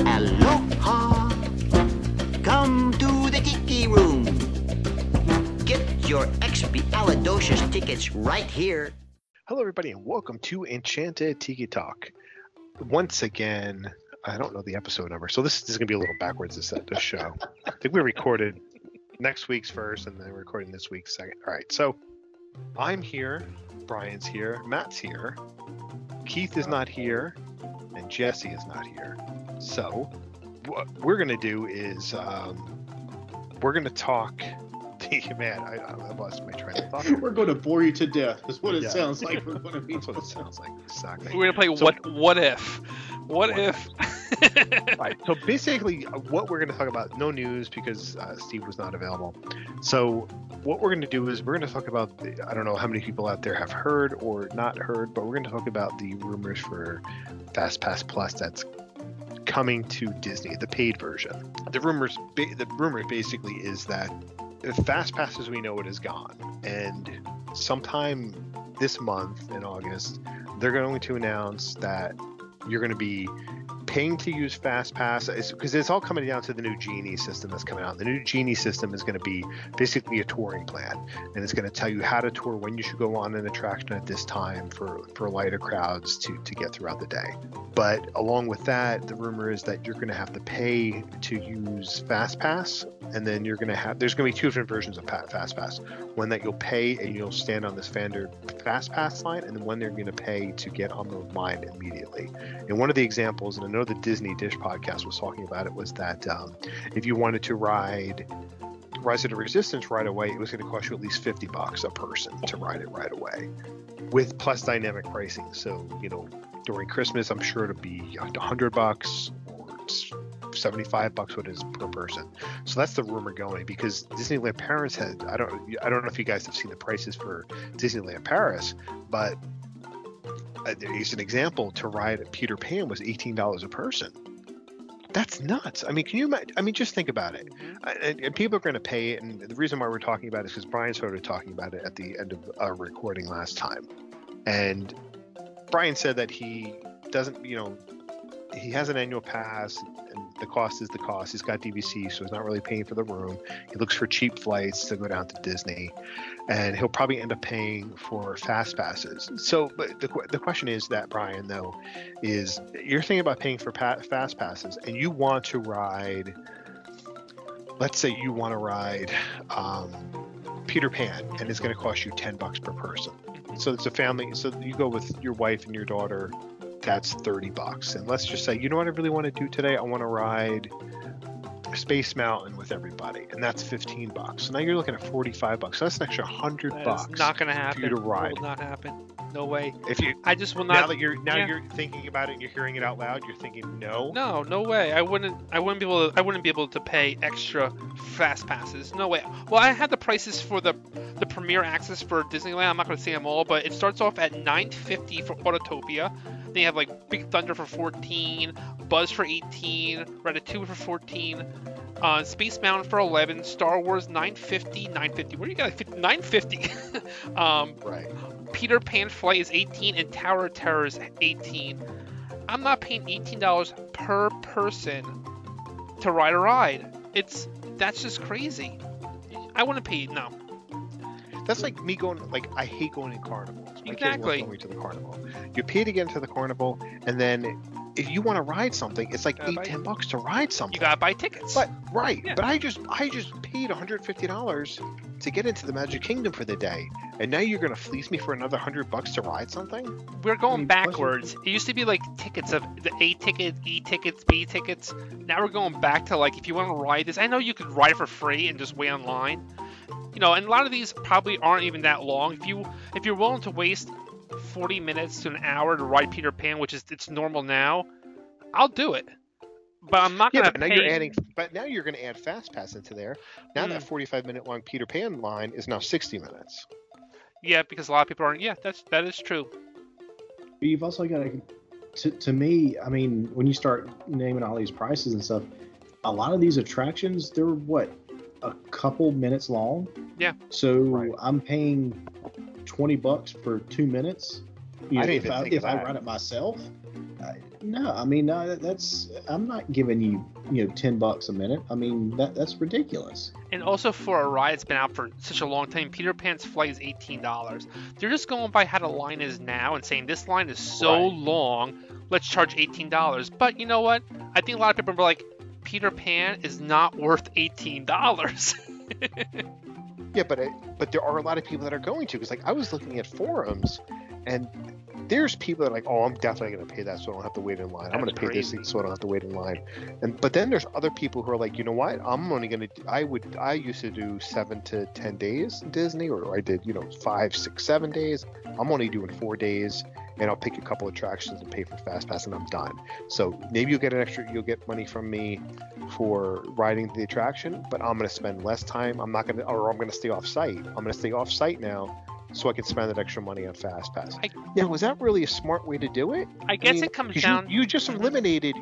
Aloha! Come to the Tiki Room. Get your expialidocious tickets right here. Hello, everybody, and welcome to Enchanted Tiki Talk. Once again, I don't know the episode number, so this is going to be a little backwards this show. I think we recorded next week's first, and then recording this week's second. All right, so I'm here, Brian's here, Matt's here, Keith is not here, and Jesse is not here. So what we're going to do is we're going to talk. Man, I lost my train of thought. We're going to bore you to death. That's what it sounds like. We're going to be. That's what it sounds like. Exactly. We're going to play What If. Right. So basically what we're going to talk about, no news because Steve was not available. So what we're going to do is we're going to talk about, I don't know how many people out there have heard or not heard, but we're going to talk about the rumors for FastPass Plus that's coming to Disney, the paid version. The rumor basically is that FastPass as we know it is gone, and sometime this month in August they're going to announce that you're going to be paying to use FastPass because it's all coming down to the new Genie system that's coming out. The new Genie system is going to be basically a touring plan, and it's going to tell you how to tour, when you should go on an attraction at this time for lighter crowds to get throughout the day. But along with that, the rumor is that you're going to have to pay to use FastPass, and then you're going to have there's going to be two different versions of FastPass. One that you'll pay and you'll stand on the standard FastPass line, and then one they're going to pay to get on the line immediately. And one of the examples, and I know the Disney Dish podcast was talking about it, was that if you wanted to ride Rise of the Resistance right away, it was going to cost you at least $50 a person to ride it right away, with plus dynamic pricing. So, you know, during Christmas, I'm sure it'll be $100 or $75, what it is per person. So that's the rumor going, because Disneyland Paris had, I don't know if you guys have seen the prices for Disneyland Paris, but as an example, to ride at Peter Pan was $18 a person. That's nuts. I mean, can you imagine? I mean, just think about it. And people are going to pay it. And the reason why we're talking about it is because Brian started talking about it at the end of our recording last time. And Brian said that he doesn't, you know, he has an annual pass and the cost is the cost. He's got DVC, so he's not really paying for the room. He looks for cheap flights to go down to Disney, and he'll probably end up paying for fast passes. So but the question is that, Brian, though, is you're thinking about paying for fast passes, and you want to ride, let's say you want to ride Peter Pan, and it's going to cost you $10 per person. So it's a family. So you go with your wife and your daughter. That's $30. And let's just say, you know what I really want to do today? I want to ride Space Mountain with everybody, and that's $15. So now you're looking at $45. So that's an extra $100. It's not going to happen. For you to ride. It will not happen. No way. If you, I just will not. Now that you're thinking about it, and you're hearing it out loud. You're thinking, no way. I wouldn't be able. I wouldn't be able to pay extra fast passes. No way. Well, I had the prices for the premier access for Disneyland. I'm not going to say them all, but it starts off at $9.50 for Autotopia. They have like Big Thunder for $14, Buzz for $18, Ratatouille for $14. Space Mountain for $11, Star Wars $9.50. Where do you got $9.50? Right. Peter Pan flight is $18, and Tower of Terror is $18. I'm not paying $18 per person to ride a ride. That's just crazy. I wouldn't pay no. That's like me going, like, I hate going to carnivals. My kid loves going to the carnival. You pay to get into the carnival, and then if you want to ride something, it's like $8, $10 to ride something. You gotta buy tickets. But right, yeah. But I just paid $150 to get into the Magic Kingdom for the day, and now you're gonna fleece me for another $100 to ride something? We're going backwards. It used to be like tickets of the A ticket, E tickets, B tickets. Now we're going back to like, if you want to ride this, I know you could ride it for free and just wait online. You know, and a lot of these probably aren't even that long. If you're willing to waste 40 minutes to an hour to ride Peter Pan, which is it's normal now, I'll do it. But I'm not going to pay. Now you're going to add FastPass into there. Now that 45-minute long Peter Pan line is now 60 minutes. Yeah, because a lot of people aren't. Yeah, that is true. But you've also got to me, I mean, when you start naming all these prices and stuff, a lot of these attractions, they're what, a couple minutes long? Yeah. So right. I'm paying $20 for 2 minutes. You know, if I run it myself, I'm not giving you $10 a minute. I mean, that's ridiculous. And also for a ride that's been out for such a long time, Peter Pan's flight is $18. They're just going by how the line is now and saying this line is so long, let's charge $18. But you know what? I think a lot of people are like, Peter Pan is not worth $18. Yeah, but there are a lot of people that are going to, because like I was looking at forums, and there's people that are like, oh, I'm definitely going to pay that so I don't have to wait in line. I'm going to pay this so I don't have to wait in line. But then there's other people who are like, you know what? I'm only going to. I used to do 7 to 10 days in Disney, or I did 5, 6, 7 days. I'm only doing 4 days, and I'll pick a couple attractions and pay for FastPass, and I'm done. So maybe you'll get money from me for riding the attraction, but I'm going to spend less time. I'm going to stay off site. I'm going to stay off site now, so I can spend that extra money on FastPass. Yeah, was that really a smart way to do it? I guess it comes down. You just eliminated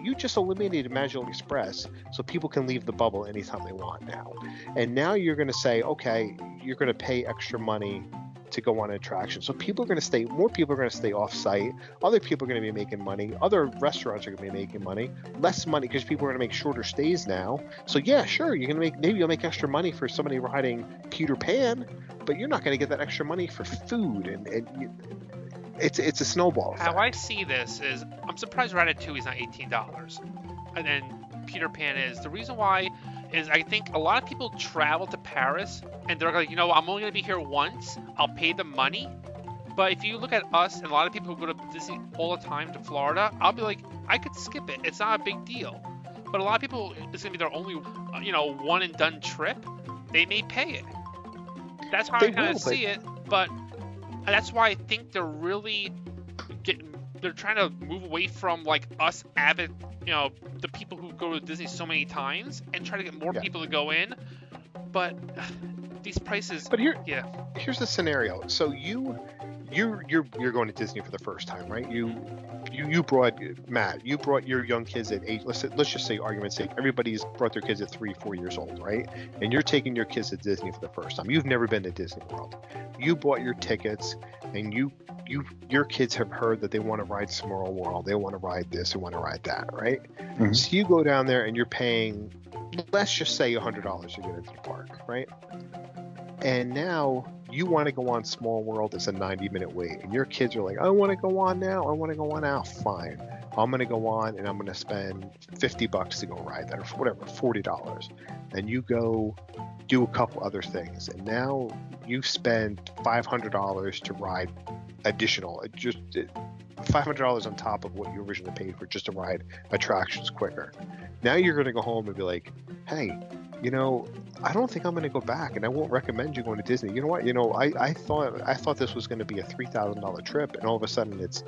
Magical Express, so people can leave the bubble anytime they want now. And now you're going to say, okay, you're going to pay extra money to go on an attraction. So more people are going to stay off site. Other people are going to be making money. Other restaurants are going to be making money. Less money because people are going to make shorter stays now. So yeah, sure, you'll make extra money for somebody riding Peter Pan, but you're not going to get that extra money for food, and it's a snowball effect. How I see this is, I'm surprised Ratatouille is not $18 and then Peter Pan is. The reason why is I think a lot of people travel to Paris and they're like, I'm only going to be here once. I'll pay the money. But if you look at us and a lot of people who go to Disney all the time to Florida, I'll be like, I could skip it. It's not a big deal. But a lot of people, it's going to be their only, one and done trip. They may pay it. That's how I kind of see it. But that's why I think they're really they're trying to move away from like us avid, the people who go to Disney so many times, and try to get more people to go in. But these prices. But here's the scenario. So you're going to Disney for the first time, right? You brought Matt. You brought your young kids at age. Let's just say, argument's sake, everybody's brought their kids at 3, 4 years old, right? And you're taking your kids to Disney for the first time. You've never been to Disney World. You bought your tickets, and your kids have heard that they want to ride Small World. They want to ride this. They want to ride that, right? Mm-hmm. So you go down there and you're paying, let's just say, $100 to get into the park, right? And now you want to go on Small World. It's a 90-minute wait, and your kids are like, I want to go on now. I want to go on now. Fine. I'm going to go on, and I'm going to spend $50 to go ride that, or whatever, $40. And you go do a couple other things, and now you spend $500 to ride additional, just $500 on top of what you originally paid for just to ride attractions quicker. Now you're going to go home and be like, hey, I don't think I'm going to go back, and I won't recommend you going to Disney. You know what? I thought this was going to be a $3,000 trip, and all of a sudden it's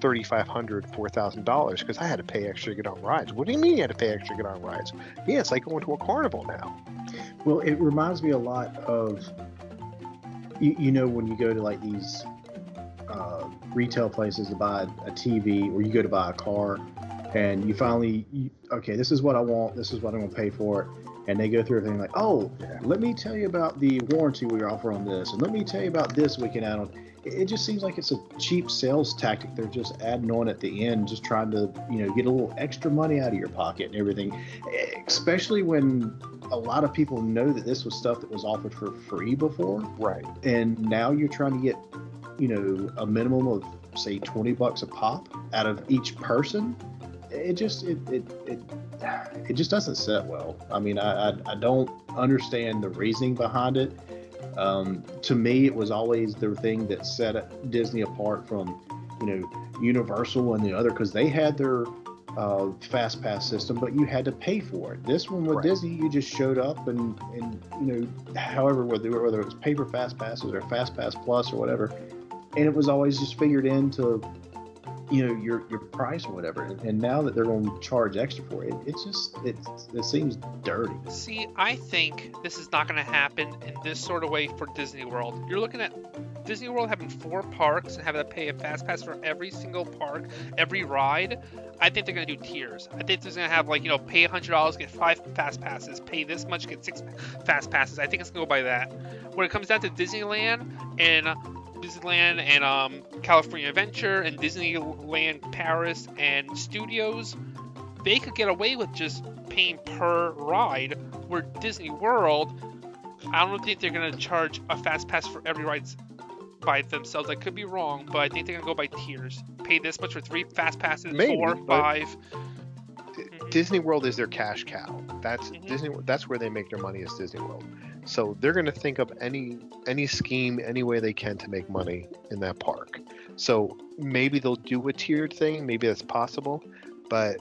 $3,500, $4,000 because I had to pay extra to get on rides. What do you mean you had to pay extra to get on rides? Yeah, it's like going to a carnival now. Well, it reminds me a lot of when you go to like these retail places to buy a TV, or you go to buy a car, and you finally okay, this is what I want. This is what I'm going to pay for it. And they go through everything like, oh, let me tell you about the warranty we offer on this, and let me tell you about this we can add on. It just seems like it's a cheap sales tactic. They're just adding on at the end, just trying to, get a little extra money out of your pocket and everything, especially when a lot of people know that this was stuff that was offered for free before. Right. And now you're trying to get, a minimum of, say, $20 a pop out of each person. it just doesn't sit well. I mean, I don't understand the reasoning behind it. To me, it was always the thing that set Disney apart from, Universal and the other, because they had their FastPass system, but you had to pay for it. This one with right. Disney, you just showed up and however, whether it was paper FastPasses or FastPass Plus or whatever, and it was always just figured into your price or whatever, and now that they're going to charge extra for it, it seems dirty. See, I think this is not going to happen in this sort of way for Disney World. You're looking at Disney World having 4 parks and having to pay a fast pass for every single park, every ride. I think they're going to do tiers. I think there's going to have pay $100, get 5 fast passes, pay this much, get 6 fast passes. I think it's going to go by that. When it comes down to Disneyland and California Adventure and Disneyland Paris and Studios, they could get away with just paying per ride, where Disney World, I don't think they're going to charge a fast pass for every ride by themselves. I could be wrong, but I think they're going to go by tiers. Pay this much for 3 fast passes, maybe, 4, 5. Disney World is their cash cow. That's Disney. That's where they make their money, is Disney World. So they're going to think up any scheme, any way they can to make money in that park. So maybe they'll do a tiered thing. Maybe that's possible. But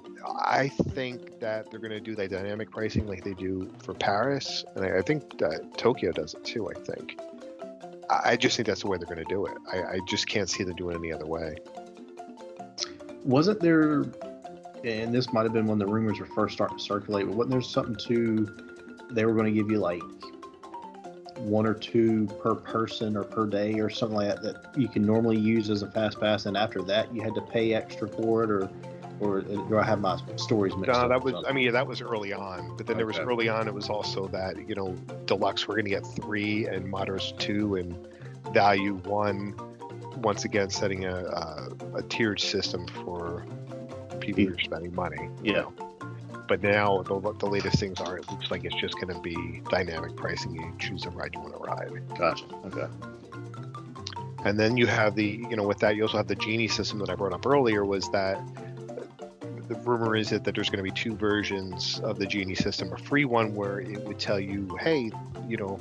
I think that they're going to do that dynamic pricing like they do for Paris. And I think that Tokyo does it too, I think. I just think that's the way they're going to do it. I just can't see them doing it any other way. Wasn't there... and this might have been when the rumors were first starting to circulate, but wasn't there something to, they were going to give you 1 or 2 per person or per day or something like that you can normally use as a fast pass, and after that you had to pay extra for it, or do I have my stories mixed up? No, that was, that was early on, but then there was early on, it was also that, deluxe we're going to get 3 and moderns 2 and value 1, once again setting a tiered system for people who are spending money. But now the latest things are, it looks like it's just going to be dynamic pricing. You choose the ride you want to ride. Gotcha. Okay. And then you have the with that, you also have the Genie system that I brought up earlier, was that the rumor is that there's going to be 2 versions of the Genie system. A free one where it would tell you, hey, you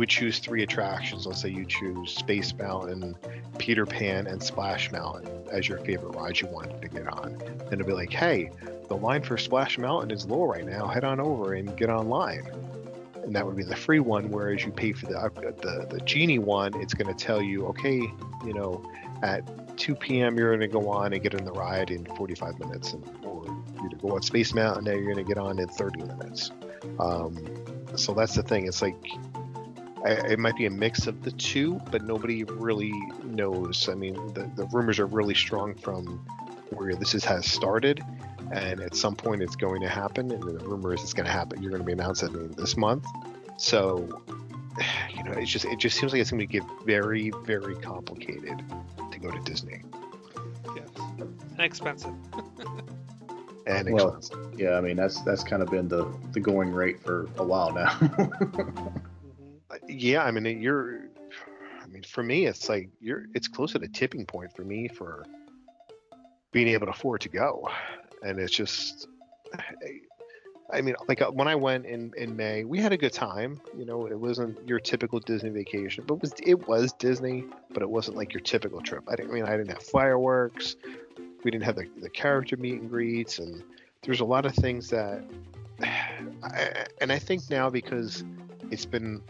would choose 3 attractions. Let's say you choose Space Mountain, Peter Pan, and Splash Mountain as your favorite rides you wanted to get on. And it'll be like, hey, the line for Splash Mountain is low right now. Head on over and get online. And that would be the free one. Whereas you pay for the Genie one, it's going to tell you, okay, at 2 p.m. you're going to go on and get on the ride in 45 minutes, or you go on Space Mountain, now you're going to get on in 30 minutes. So that's the thing. It's like it might be a mix of the 2, but nobody really knows. I mean, the rumors are really strong from where this has started, and at some point it's going to happen. And the rumor is it's going to happen. You're going to be announcing it this month. So it just seems like it's going to get very, very complicated to go to Disney. Yes, and expensive. And expensive. Well, yeah, that's kind of been the going rate for a while now. Yeah, for me, it's like it's close to the tipping point for me for being able to afford to go, and it's just. When I went in May, we had a good time. It wasn't your typical Disney vacation, but it was Disney, but it wasn't like your typical trip. I didn't have fireworks. We didn't have the character meet and greets, and there's a lot of things that. And I think now, because it's been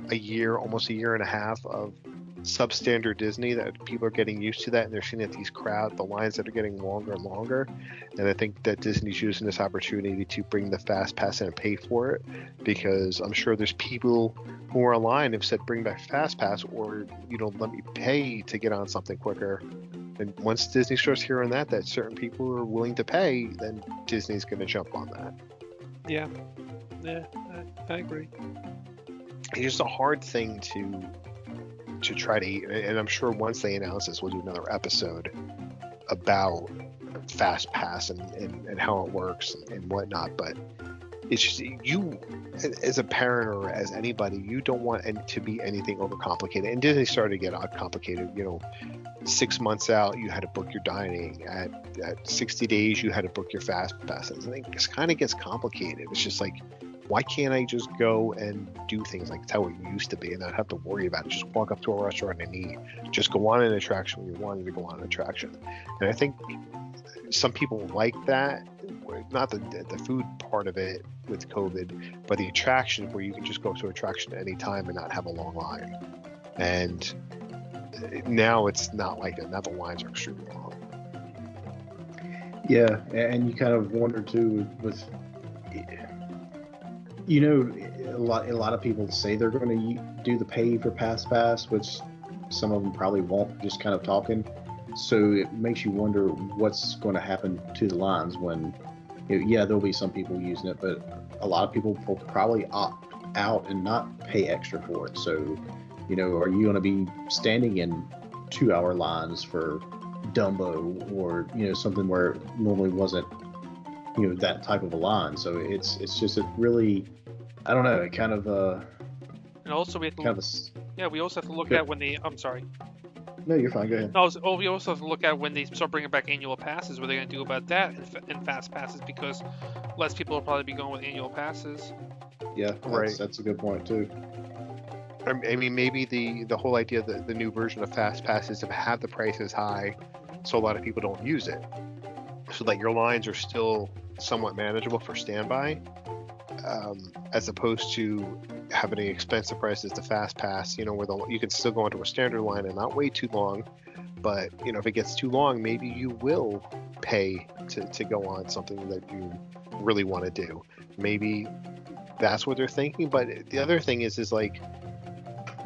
almost a year and a half of substandard Disney, that people are getting used to that, and they're seeing that the lines that are getting longer and longer, and I think that Disney's using this opportunity to bring the fast pass in and pay for it, because I'm sure there's people who are online have said, bring back fast pass, or let me pay to get on something quicker. And once Disney starts hearing that certain people are willing to pay, then Disney's going to jump on that. Yeah, I agree. It's just a hard thing to try to, and I'm sure once they announce this, we'll do another episode about FastPass and how it works and whatnot. But it's just you, as a parent or as anybody, you don't want it to be anything overcomplicated. And Disney started to get complicated. You know, 6 months out, you had to book your dining. At 60 days, you had to book your fast passes. I think this kind of gets complicated. It's just like, why can't I just go and do things like that's how it used to be and not have to worry about it? Just walk up to a restaurant and eat. Just go on an attraction when you wanted to go on an attraction. And I think some people like that, not the food part of it with COVID, but the attraction where you can just go to an attraction at any time and not have a long line. And now it's not like that. Now the lines are extremely long. Yeah, and you kind of wonder too with... You know, a lot of people say they're going to do the pay for FastPass, which some of them probably won't, just kind of talking. So it makes you wonder what's going to happen to the lines when, yeah, there'll be some people using it, but a lot of people will probably opt out and not pay extra for it. So, you know, are you going to be standing in 2-hour lines for Dumbo or, you know, something where it normally wasn't, you know, that type of a line? So it's just a really... I don't know. It kind of and also we have to look at when the... I'm sorry. No, you're fine. Go ahead. We also have to look at when they start bringing back annual passes. What are they going to do about that and fast passes? Because less people will probably be going with annual passes. Yeah, right. That's a good point too. I mean, maybe the whole idea that the new version of fast passes to have the prices high, so a lot of people don't use it, so that your lines are still somewhat manageable for standby. As opposed to having the expensive prices to fast pass, you know, where you can still go into a standard line and not wait too long, but you know, if it gets too long, maybe you will pay to go on something that you really want to do. Maybe that's what they're thinking. But the other thing is like,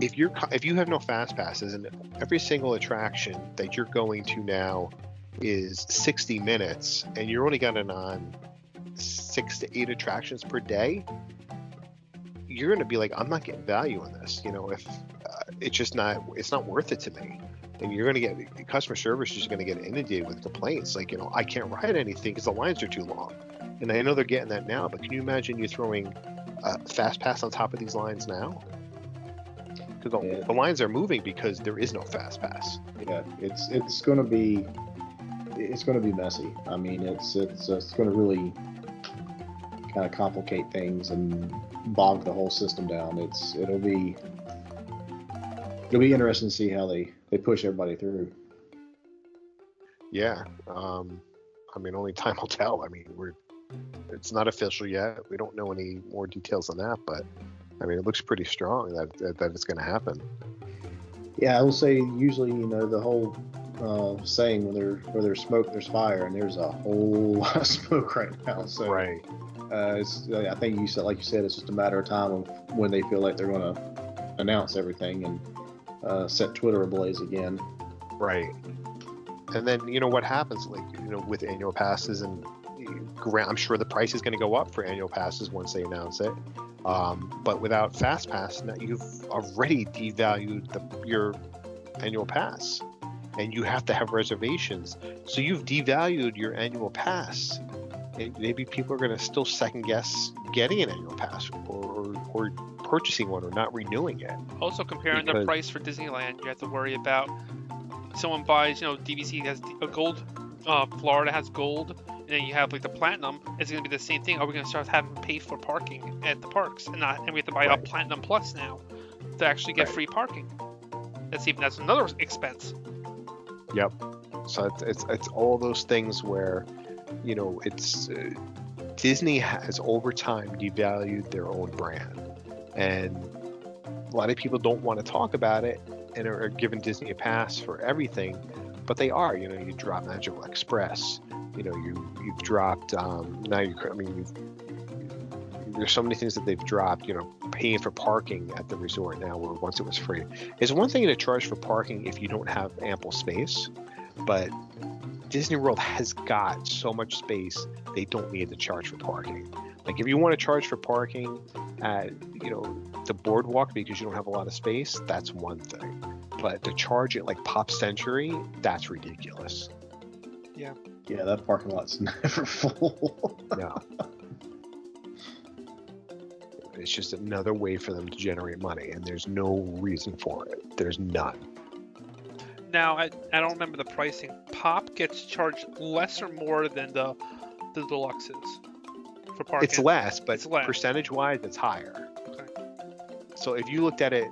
if you have no fast passes and every single attraction that you're going to now is 60 minutes and you're only getting on 6 to 8 attractions per day, you're going to be like, I'm not getting value in this. You know, if it's just not, it's not worth it to me. And you're going to get customer service is going to get inundated with complaints. Like, you know, I can't ride anything because the lines are too long. And I know they're getting that now, but can you imagine you throwing fast pass on top of these lines now? Because the lines are moving because there is no fast pass. Yeah, it's going to be messy. I mean, it's going to really kind of complicate things and bog the whole system down. It'll be interesting to see how they push everybody through. Yeah, I mean, only time will tell. I mean, it's not official yet. We don't know any more details on that, but I mean, it looks pretty strong that it's going to happen. Yeah, I will say usually, you know, the whole saying where there's smoke there's fire, and there's a whole lot of smoke right now. So right, I think you said, like you said, it's just a matter of time of when they feel like they're going to announce everything and set Twitter ablaze again. Right, and then you know what happens, like you know, with annual passes, and I'm sure the price is going to go up for annual passes once they announce it. But without fast pass, now you've already devalued your annual pass. And you have to have reservations, so you've devalued your annual pass, and maybe people are going to still second guess getting an annual pass or purchasing one or not renewing it. Also, comparing the price for Disneyland, you have to worry about someone buys, you know, DVC has a gold, Florida has gold, and then you have like the platinum. It's going to be the same thing. Are we going to start having to pay for parking at the parks, and we have to buy a platinum plus now to actually get free parking? That's another expense. Yep. So it's all those things where, you know, it's Disney has over time devalued their own brand, and a lot of people don't want to talk about it and are giving Disney a pass for everything, but they are. You know, you drop Magical Express. You know, you've dropped now. There's so many things that they've dropped, you know, paying for parking at the resort now, where once it was free. It's one thing to charge for parking if you don't have ample space, but Disney World has got so much space, they don't need to charge for parking. Like if you want to charge for parking at, you know, the boardwalk because you don't have a lot of space, that's one thing. But to charge it like Pop Century, that's ridiculous. Yeah. Yeah, that parking lot's never full. No. It's just another way for them to generate money, and there's no reason for it. There's none. Now, I don't remember the pricing. Pop gets charged less or more than the deluxes for parking? It's less, but percentage-wise, it's higher. Okay. So if you looked at it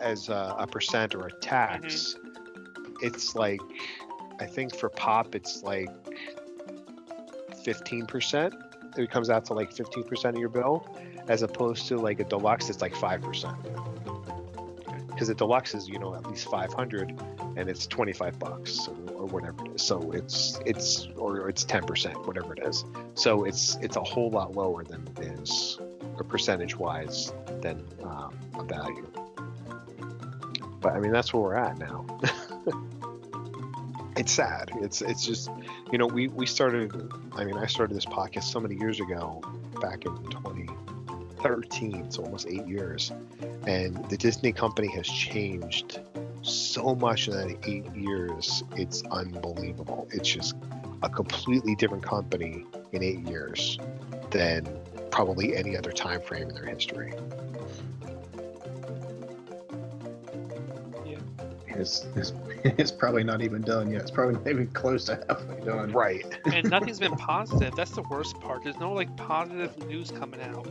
as a percent or a tax, it's like, I think for Pop, it's like 15%. It comes out to like 15% of your bill, as opposed to like a deluxe, it's like 5%. Because the deluxe is, you know, at least 500, and it's $25 or whatever it is. So it's or it's 10%, whatever it is. So it's a whole lot lower than it is, or percentage wise, than a value. But I mean, that's where we're at now. It's sad. It's just, you know, we started. I mean, I started this podcast so many years ago, back in 2013, so almost 8 years, and the Disney company has changed so much in that 8 years. It's unbelievable. It's just a completely different company in 8 years than probably any other time frame in their history. It's probably not even done yet. It's probably not even close to halfway done. Right. And nothing's been positive. That's the worst part. There's no like positive news coming out.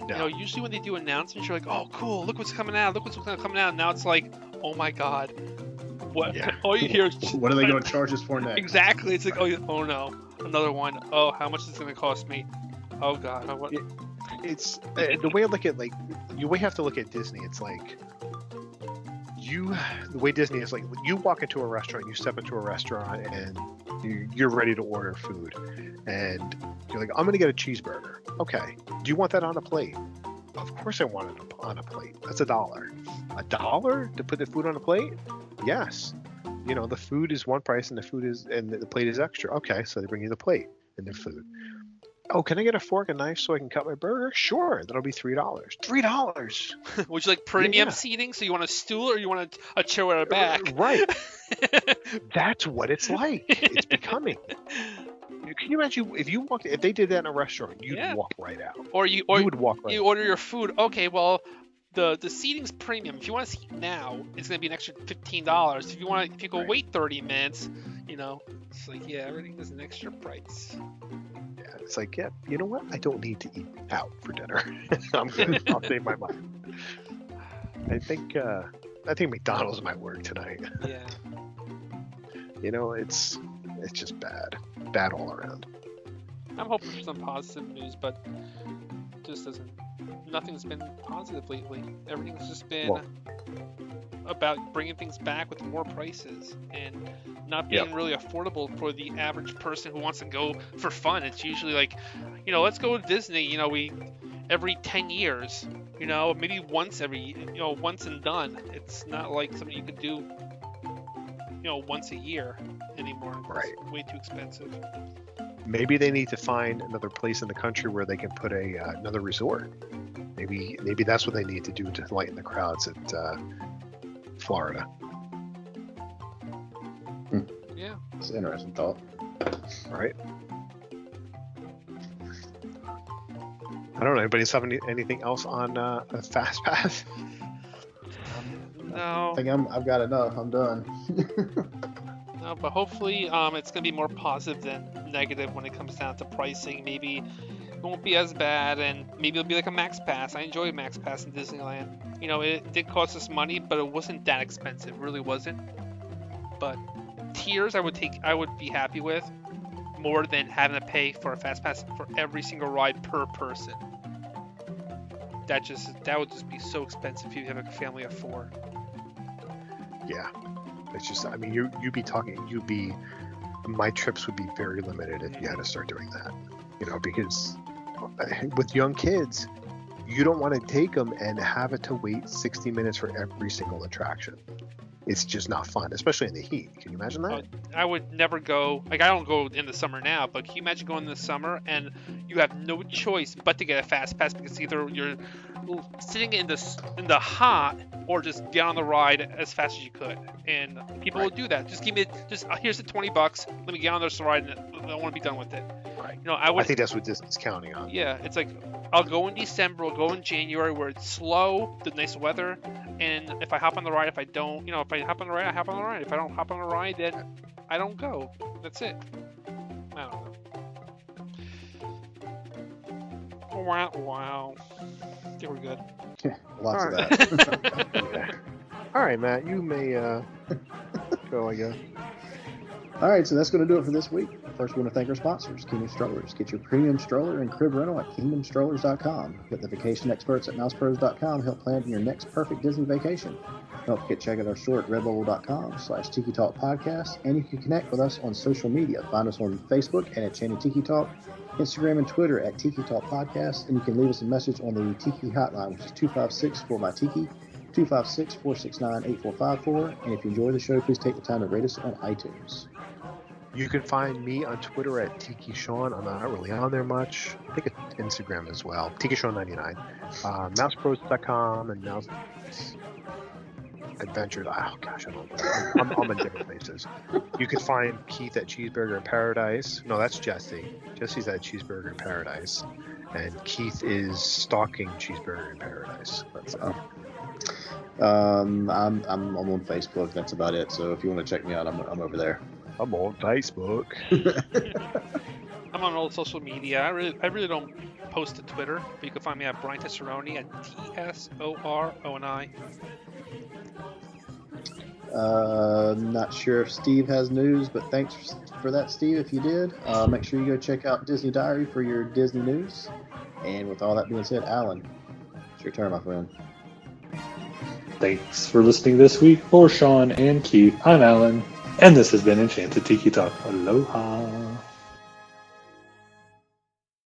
No. You know, usually when they do announcements, you're like, oh, cool, look what's coming out. Look what's coming out. Now it's like, oh, my God. What? Yeah. All you hear is, what are they going to charge us for next? Exactly. It's like, oh, no. Another one. Oh, how much is it going to cost me? Oh, God. Oh, what? It's the way I look at, like, you have to look at Disney. It's like, the way Disney is, like, you walk into a restaurant, you step into a restaurant, and you're ready to order food, and you're like, I'm gonna get a cheeseburger. Okay, do you want that on a plate? Of course I want it on a plate. That's $1. $1 to put the food on a plate? Yes. You know, the food is one price, and the plate is extra. Okay, so they bring you the plate and their food. Oh, can I get a fork and knife so I can cut my burger? Sure, that'll be $3. $3. Would you like premium seating? So you want a stool or you want a chair with a back? Right. That's what it's like. It's becoming. Can you imagine if they did that in a restaurant, you'd walk right out. Or you would walk right out. You order your food. Okay, well, the seating's premium. If you want to seat now, it's going to be an extra $15. If you go wait 30 minutes, you know, it's like, yeah, everything is an extra price. It's like, yeah, you know what? I don't need to eat out for dinner. I'm good. I'll save my money. I think McDonald's might work tonight. Yeah. You know, it's just bad. Bad all around. I'm hoping for some positive news, but just nothing's been positive lately. Everything's just been about bringing things back with more prices and not being really affordable for the average person who wants to go for fun. It's usually like, you know, let's go to Disney, you know, every 10 years, you know, maybe once and done. It's not like something you can do, you know, once a year anymore. Right. It's way too expensive. Maybe they need to find another place in the country where they can put another resort. Maybe that's what they need to do to lighten the crowds at Florida. Yeah. It's an interesting thought. Right. I don't know. Anybody have anything else on FastPass? No. I think I've got enough. I'm done. No, but hopefully it's going to be more positive than negative when it comes down to pricing. Maybe it won't be as bad, and maybe it'll be like a Max Pass. I enjoy Max Pass in Disneyland. You know, it did cost us money, but it wasn't that expensive. It really wasn't. But tiers I would be happy with more than having to pay for a fast pass for every single ride per person. That would just be so expensive if you have a family of four. Yeah, it's just, I mean, my trips would be very limited if you had to start doing that, you know, because with young kids, you don't want to take them and have it to wait 60 minutes for every single attraction. it's just not fun, especially in the heat. Can you imagine that? I would never go. Like, I don't go in the summer now, but can you imagine going in the summer and you have no choice but to get a fast pass because either you're sitting in the hot or just get on the ride as fast as you could. And people will do that. Just give me, here's the $20. Let me get on this ride, and I want to be done with it. Right. You know, I think that's what Disney's counting on. Yeah, it's like, I'll go in December, I'll go in January where it's slow, the nice weather, and if I hop on the ride, if I hop on the ride, I hop on the ride. If I don't hop on the ride, then I don't go. That's it. I don't know. Wow. I think we're good. Lots of that. Yeah. All right, Matt, you may go, I guess. All right, so that's going to do it for this week. First, we want to thank our sponsors, Kingdom Strollers. Get your premium stroller and crib rental at kingdomstrollers.com. Get the vacation experts at mousepros.com help plan your next perfect Disney vacation. Don't forget to check out our store at redbubble.com/Tiki Talk Podcast, and you can connect with us on social media. Find us on Facebook at ChanningTikiTalk, Instagram and Twitter at Tiki Talk Podcast, and you can leave us a message on the Tiki hotline, which is 256-4MY-TIKI, 256-469-8454. And if you enjoy the show, please take the time to rate us on iTunes. You can find me on Twitter at Tiki Sean. I'm not really on there much. I think it's Instagram as well. Tiki Sean 99. MousePros.com and Mouse Adventures. Oh, gosh, I don't know. I'm in different places. You can find Keith at Cheeseburger in Paradise. No, that's Jesse. Jesse's at Cheeseburger in Paradise. And Keith is stalking Cheeseburger in Paradise. That's I'm on Facebook. That's about it. So if you want to check me out, I'm over there. I'm on Facebook. I'm on all social media. I really don't post to Twitter, but you can find me at Brian Tesoroni at TSORONI. Not sure if Steve has news, but thanks for that, Steve, if you did. Make sure you go check out Disney Diary for your Disney news. And with all that being said, Alan, it's your turn, my friend. Thanks for listening this week. For Sean and Keith, I'm Alan. And this has been Enchanted Tiki Talk. Aloha.